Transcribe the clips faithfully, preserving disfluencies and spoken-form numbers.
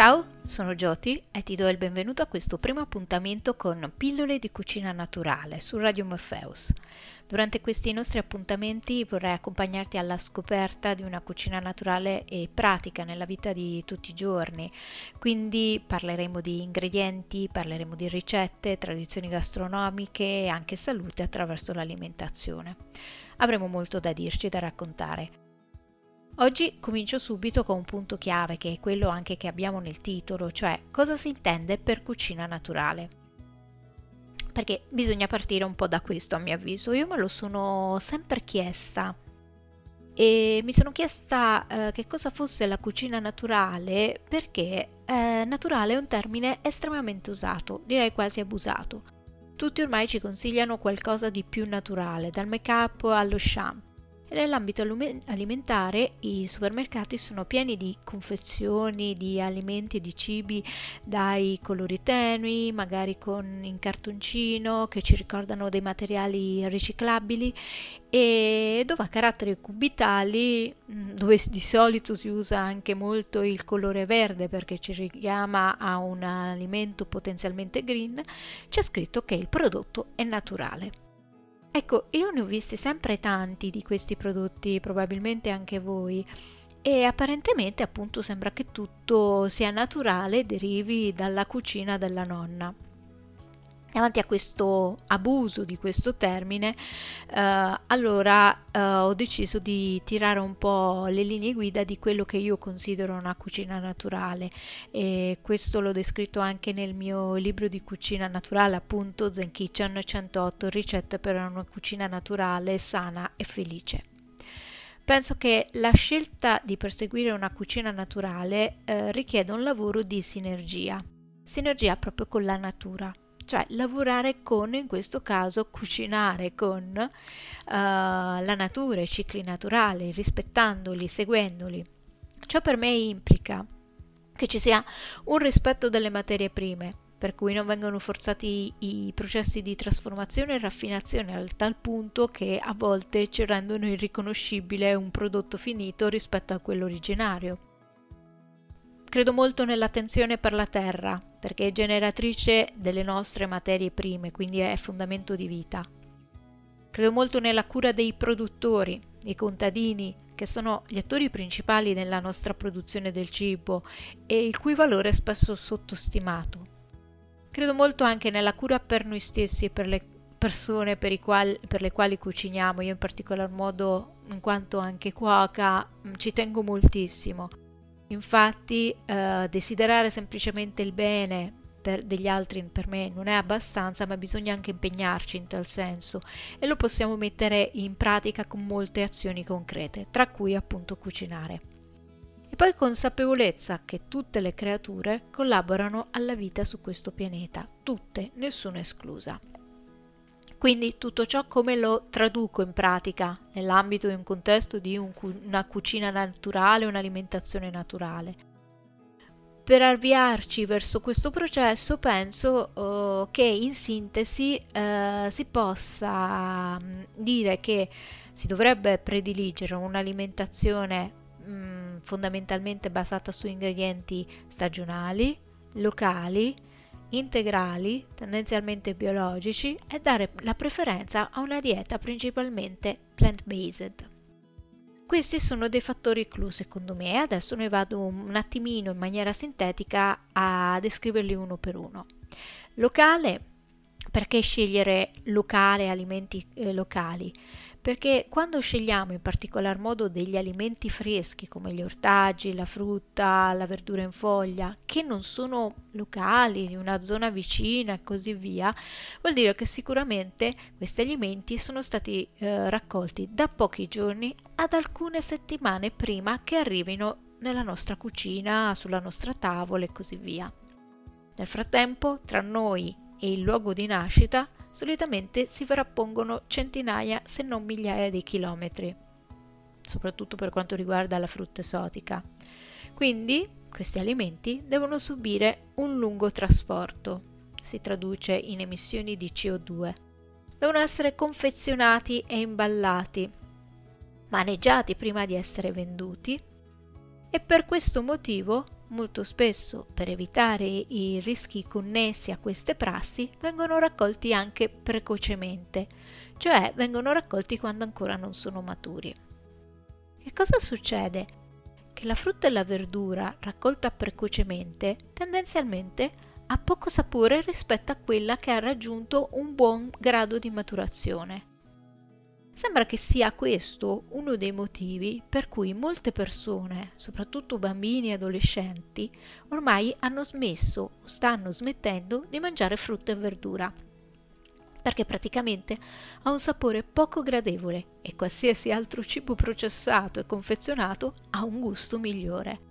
Ciao, sono Gioti e ti do il benvenuto a questo primo appuntamento con Pillole di Cucina Naturale su Radio Morpheus. Durante questi nostri appuntamenti vorrei accompagnarti alla scoperta di una cucina naturale e pratica nella vita di tutti i giorni. Quindi parleremo di ingredienti, parleremo di ricette, tradizioni gastronomiche e anche salute attraverso l'alimentazione. Avremo molto da dirci e da raccontare. Oggi comincio subito con un punto chiave che è quello anche che abbiamo nel titolo, cioè cosa si intende per cucina naturale. Perché bisogna partire un po' da questo a mio avviso, io me lo sono sempre chiesta e mi sono chiesta eh, che cosa fosse la cucina naturale perché eh, naturale è un termine estremamente usato, direi quasi abusato. Tutti ormai ci consigliano qualcosa di più naturale, dal make-up allo shampoo. E nell'ambito alimentare i supermercati sono pieni di confezioni, di alimenti e di cibi dai colori tenui, magari con in cartoncino, che ci ricordano dei materiali riciclabili e dove a caratteri cubitali, dove di solito si usa anche molto il colore verde perché ci richiama a un alimento potenzialmente green, c'è scritto che il prodotto è naturale. Ecco, io ne ho visti sempre tanti di questi prodotti, probabilmente anche voi, e apparentemente appunto sembra che tutto sia naturale e derivi dalla cucina della nonna. Davanti a questo abuso di questo termine, eh, allora eh, ho deciso di tirare un po' le linee guida di quello che io considero una cucina naturale e questo l'ho descritto anche nel mio libro di cucina naturale, appunto Zen Kitchen centootto, ricette per una cucina naturale, sana e felice. Penso che la scelta di perseguire una cucina naturale eh, richieda un lavoro di sinergia, sinergia proprio con la natura. Cioè lavorare con, in questo caso, cucinare con uh, la natura, i cicli naturali, rispettandoli, seguendoli. Ciò per me implica che ci sia un rispetto delle materie prime, per cui non vengono forzati i processi di trasformazione e raffinazione al tal punto che a volte ci rendono irriconoscibile un prodotto finito rispetto a quello originario. Credo molto nell'attenzione per la terra, perché è generatrice delle nostre materie prime, quindi è fondamento di vita. Credo molto nella cura dei produttori, dei contadini, che sono gli attori principali nella nostra produzione del cibo e il cui valore è spesso sottostimato. Credo molto anche nella cura per noi stessi e per le persone per, i quali, per le quali cuciniamo. Io in particolar modo, in quanto anche cuoca, ci tengo moltissimo. Infatti eh, desiderare semplicemente il bene per degli altri per me non è abbastanza, ma bisogna anche impegnarci in tal senso e lo possiamo mettere in pratica con molte azioni concrete, tra cui appunto cucinare. E poi consapevolezza che tutte le creature collaborano alla vita su questo pianeta, tutte, nessuna esclusa. Quindi tutto ciò come lo traduco in pratica nell'ambito e in contesto di un cu- una cucina naturale, un'alimentazione naturale. Per avviarci verso questo processo penso oh, che in sintesi eh, si possa mh, dire che si dovrebbe prediligere un'alimentazione mh, fondamentalmente basata su ingredienti stagionali, locali, integrali, tendenzialmente biologici, e dare la preferenza a una dieta principalmente plant-based. Questi sono dei fattori clou secondo me, e adesso ne vado un attimino in maniera sintetica a descriverli uno per uno. Locale, perché scegliere locale, alimenti eh, locali? Perché quando scegliamo in particolar modo degli alimenti freschi come gli ortaggi, la frutta, la verdura in foglia, che non sono locali, di una zona vicina e così via, vuol dire che sicuramente questi alimenti sono stati eh, raccolti da pochi giorni ad alcune settimane prima che arrivino nella nostra cucina, sulla nostra tavola e così via. Nel frattempo, tra noi e il luogo di nascita, solitamente si frappongono centinaia se non migliaia di chilometri, soprattutto per quanto riguarda la frutta esotica. Quindi questi alimenti devono subire un lungo trasporto, si traduce in emissioni di C O due, devono essere confezionati e imballati, maneggiati prima di essere venduti e per questo motivo Molto spesso, per evitare i rischi connessi a queste prassi, vengono raccolti anche precocemente, cioè vengono raccolti quando ancora non sono maturi. E cosa succede? Che la frutta e la verdura raccolta precocemente tendenzialmente ha poco sapore rispetto a quella che ha raggiunto un buon grado di maturazione. Sembra che sia questo uno dei motivi per cui molte persone, soprattutto bambini e adolescenti, ormai hanno smesso o stanno smettendo di mangiare frutta e verdura, perché praticamente ha un sapore poco gradevole e qualsiasi altro cibo processato e confezionato ha un gusto migliore.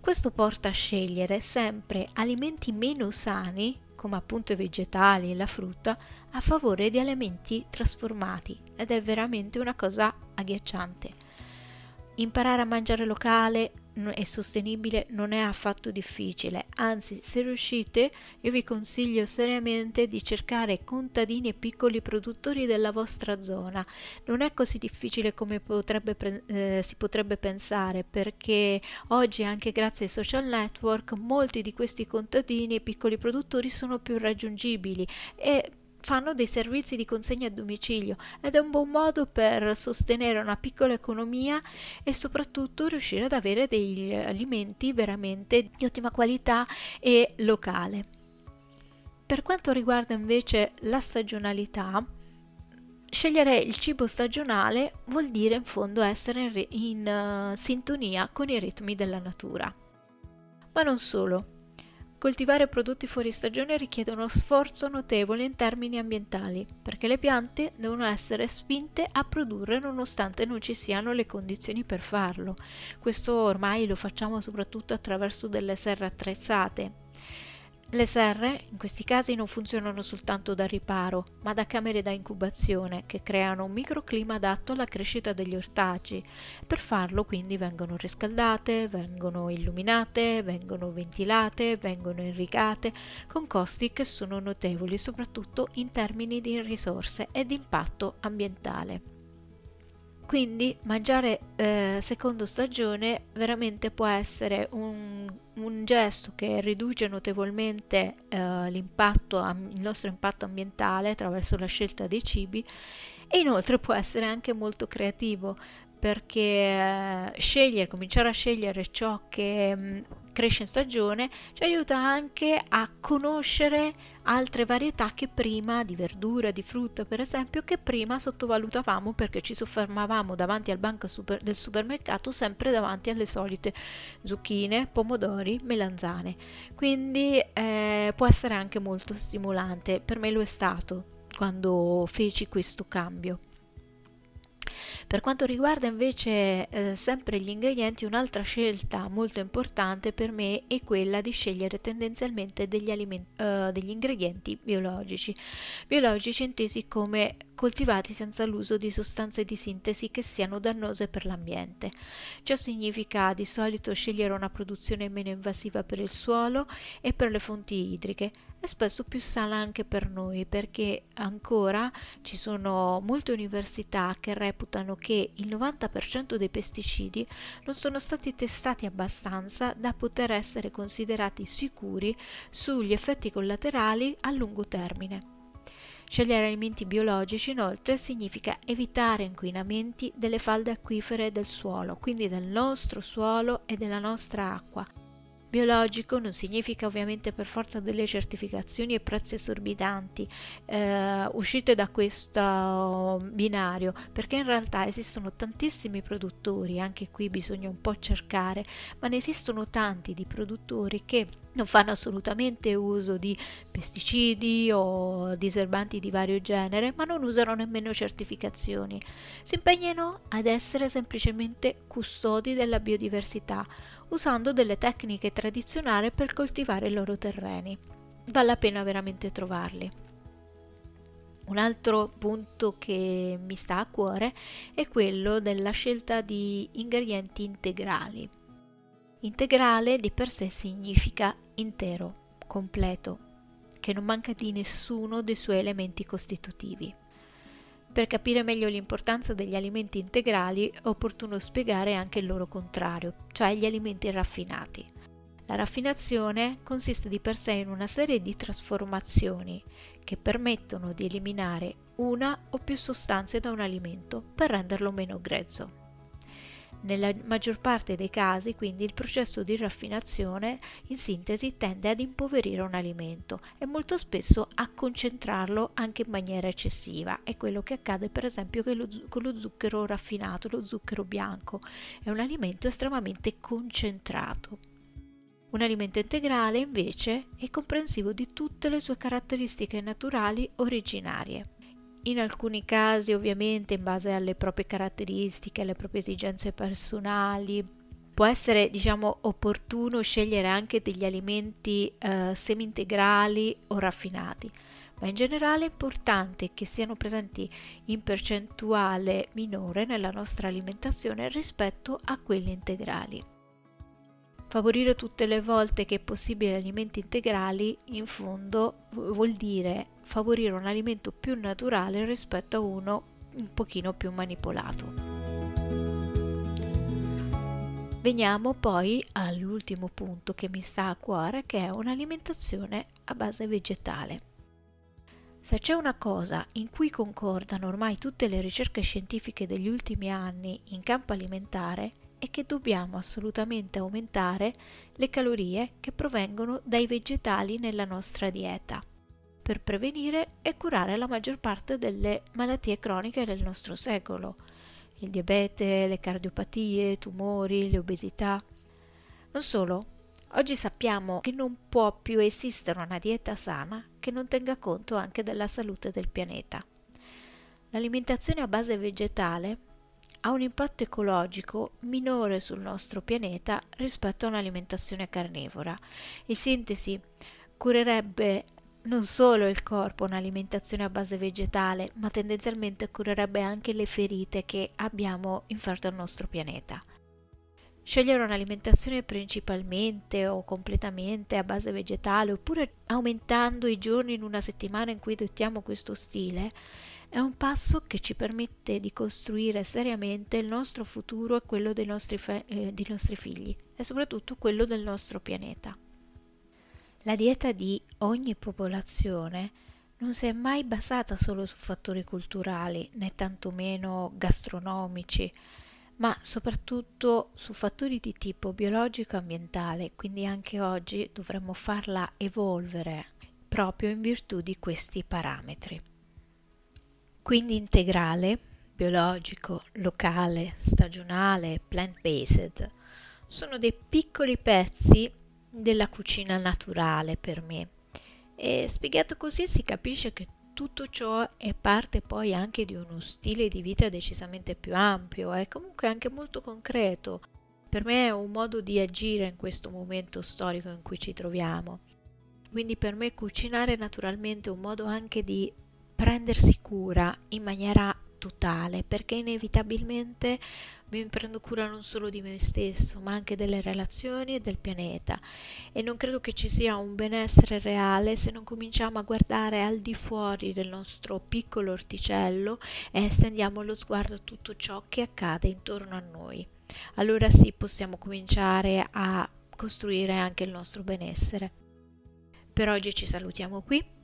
Questo porta a scegliere sempre alimenti meno sani, come appunto i vegetali e la frutta, a favore di alimenti trasformati, ed è veramente una cosa agghiacciante. Imparare a mangiare locale e sostenibile non è affatto difficile, anzi, se riuscite, io vi consiglio seriamente di cercare contadini e piccoli produttori della vostra zona. Non è così difficile come potrebbe, eh, si potrebbe pensare, perché oggi, anche grazie ai social network, molti di questi contadini e piccoli produttori sono più raggiungibili e fanno dei servizi di consegna a domicilio, ed è un buon modo per sostenere una piccola economia e soprattutto riuscire ad avere degli alimenti veramente di ottima qualità e locale. Per quanto riguarda invece la stagionalità, scegliere il cibo stagionale vuol dire in fondo essere in, in uh, sintonia con i ritmi della natura. Ma non solo. Coltivare prodotti fuori stagione richiede uno sforzo notevole in termini ambientali, perché le piante devono essere spinte a produrre nonostante non ci siano le condizioni per farlo. Questo ormai lo facciamo soprattutto attraverso delle serre attrezzate. Le serre in questi casi non funzionano soltanto da riparo, ma da camere da incubazione che creano un microclima adatto alla crescita degli ortaggi. Per farlo quindi vengono riscaldate, vengono illuminate, vengono ventilate, vengono irrigate, con costi che sono notevoli soprattutto in termini di risorse e di impatto ambientale. Quindi mangiare eh, secondo stagione veramente può essere un, un gesto che riduce notevolmente eh, l'impatto, il nostro impatto ambientale attraverso la scelta dei cibi, e inoltre può essere anche molto creativo, perché eh, scegliere, cominciare a scegliere ciò che mh, cresce in stagione ci aiuta anche a conoscere altre varietà che prima, di verdura, di frutta per esempio, che prima sottovalutavamo perché ci soffermavamo davanti al banco super, del supermercato sempre davanti alle solite zucchine, pomodori, melanzane. Quindi eh, può essere anche molto stimolante, per me lo è stato quando feci questo cambio. Per quanto riguarda invece eh, sempre gli ingredienti, un'altra scelta molto importante per me è quella di scegliere tendenzialmente degli, aliment- eh, degli ingredienti biologici, biologici intesi come coltivati senza l'uso di sostanze di sintesi che siano dannose per l'ambiente. Ciò significa di solito scegliere una produzione meno invasiva per il suolo e per le fonti idriche, e spesso più sana anche per noi, perché ancora ci sono molte università che reputano che il novanta per cento dei pesticidi non sono stati testati abbastanza da poter essere considerati sicuri sugli effetti collaterali a lungo termine. Scegliere alimenti biologici inoltre significa evitare inquinamenti delle falde acquifere del suolo, quindi del nostro suolo e della nostra acqua. Biologico non significa ovviamente per forza delle certificazioni e prezzi esorbitanti. Eh, uscite da questo binario, perché in realtà esistono tantissimi produttori, anche qui bisogna un po' cercare, ma ne esistono tanti di produttori che non fanno assolutamente uso di pesticidi o diserbanti di vario genere, ma non usano nemmeno certificazioni. Si impegnano ad essere semplicemente custodi della biodiversità, usando delle tecniche tradizionali per coltivare i loro terreni. Vale la pena veramente trovarli. Un altro punto che mi sta a cuore è quello della scelta di ingredienti integrali. Integrale di per sé significa intero, completo, che non manca di nessuno dei suoi elementi costitutivi. Per capire meglio l'importanza degli alimenti integrali è opportuno spiegare anche il loro contrario, cioè gli alimenti raffinati. La raffinazione consiste di per sé in una serie di trasformazioni che permettono di eliminare una o più sostanze da un alimento per renderlo meno grezzo. Nella maggior parte dei casi, quindi, il processo di raffinazione in sintesi tende ad impoverire un alimento e molto spesso a concentrarlo anche in maniera eccessiva. È quello che accade per esempio con lo, con lo zucchero raffinato, lo zucchero bianco. È un alimento estremamente concentrato. Un alimento integrale invece è comprensivo di tutte le sue caratteristiche naturali originarie. In alcuni casi, ovviamente, in base alle proprie caratteristiche, alle proprie esigenze personali, può essere, diciamo, opportuno scegliere anche degli alimenti eh, semi-integrali o raffinati, ma in generale è importante che siano presenti in percentuale minore nella nostra alimentazione rispetto a quelli integrali. Favorire tutte le volte che è possibile alimenti integrali, in fondo, vuol dire favorire un alimento più naturale rispetto a uno un pochino più manipolato. Veniamo poi all'ultimo punto che mi sta a cuore, che è un'alimentazione a base vegetale. Se c'è una cosa in cui concordano ormai tutte le ricerche scientifiche degli ultimi anni in campo alimentare, è che dobbiamo assolutamente aumentare le calorie che provengono dai vegetali nella nostra dieta, per prevenire e curare la maggior parte delle malattie croniche del nostro secolo, il diabete, le cardiopatie, i tumori, le obesità. Non solo, oggi sappiamo che non può più esistere una dieta sana che non tenga conto anche della salute del pianeta. L'alimentazione a base vegetale ha un impatto ecologico minore sul nostro pianeta rispetto a un'alimentazione carnivora. In sintesi, curerebbe non solo il corpo un'alimentazione a base vegetale, ma tendenzialmente curerebbe anche le ferite che abbiamo inferto al nostro pianeta. Scegliere un'alimentazione principalmente o completamente a base vegetale, oppure aumentando i giorni in una settimana in cui adottiamo questo stile, è un passo che ci permette di costruire seriamente il nostro futuro e quello dei nostri, fe- eh, dei nostri figli, e soprattutto quello del nostro pianeta. La dieta di ogni popolazione non si è mai basata solo su fattori culturali, né tantomeno gastronomici, ma soprattutto su fattori di tipo biologico e ambientale, quindi anche oggi dovremmo farla evolvere proprio in virtù di questi parametri. Quindi integrale, biologico, locale, stagionale, plant-based sono dei piccoli pezzi della cucina naturale per me, e spiegato così si capisce che tutto ciò è parte poi anche di uno stile di vita decisamente più ampio e comunque anche molto concreto. Per me è un modo di agire in questo momento storico in cui ci troviamo, quindi per me cucinare naturalmente è un modo anche di prendersi cura in maniera totale, perché inevitabilmente mi prendo cura non solo di me stesso, ma anche delle relazioni e del pianeta, e non credo che ci sia un benessere reale se non cominciamo a guardare al di fuori del nostro piccolo orticello e estendiamo lo sguardo a tutto ciò che accade intorno a noi. Allora sì, possiamo cominciare a costruire anche il nostro benessere. Per oggi ci salutiamo qui.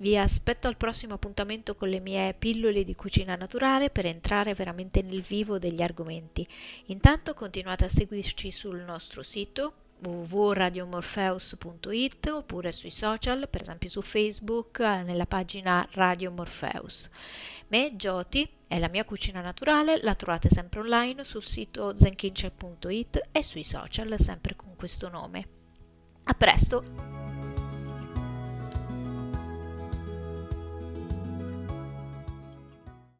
Vi aspetto al prossimo appuntamento con le mie pillole di cucina naturale per entrare veramente nel vivo degli argomenti. Intanto continuate a seguirci sul nostro sito w w w punto radio morpheus punto i t oppure sui social, per esempio su Facebook nella pagina Radio Morpheus. Me, Gioti, e la mia cucina naturale la trovate sempre online sul sito zen kitchen punto i t e sui social sempre con questo nome. A presto!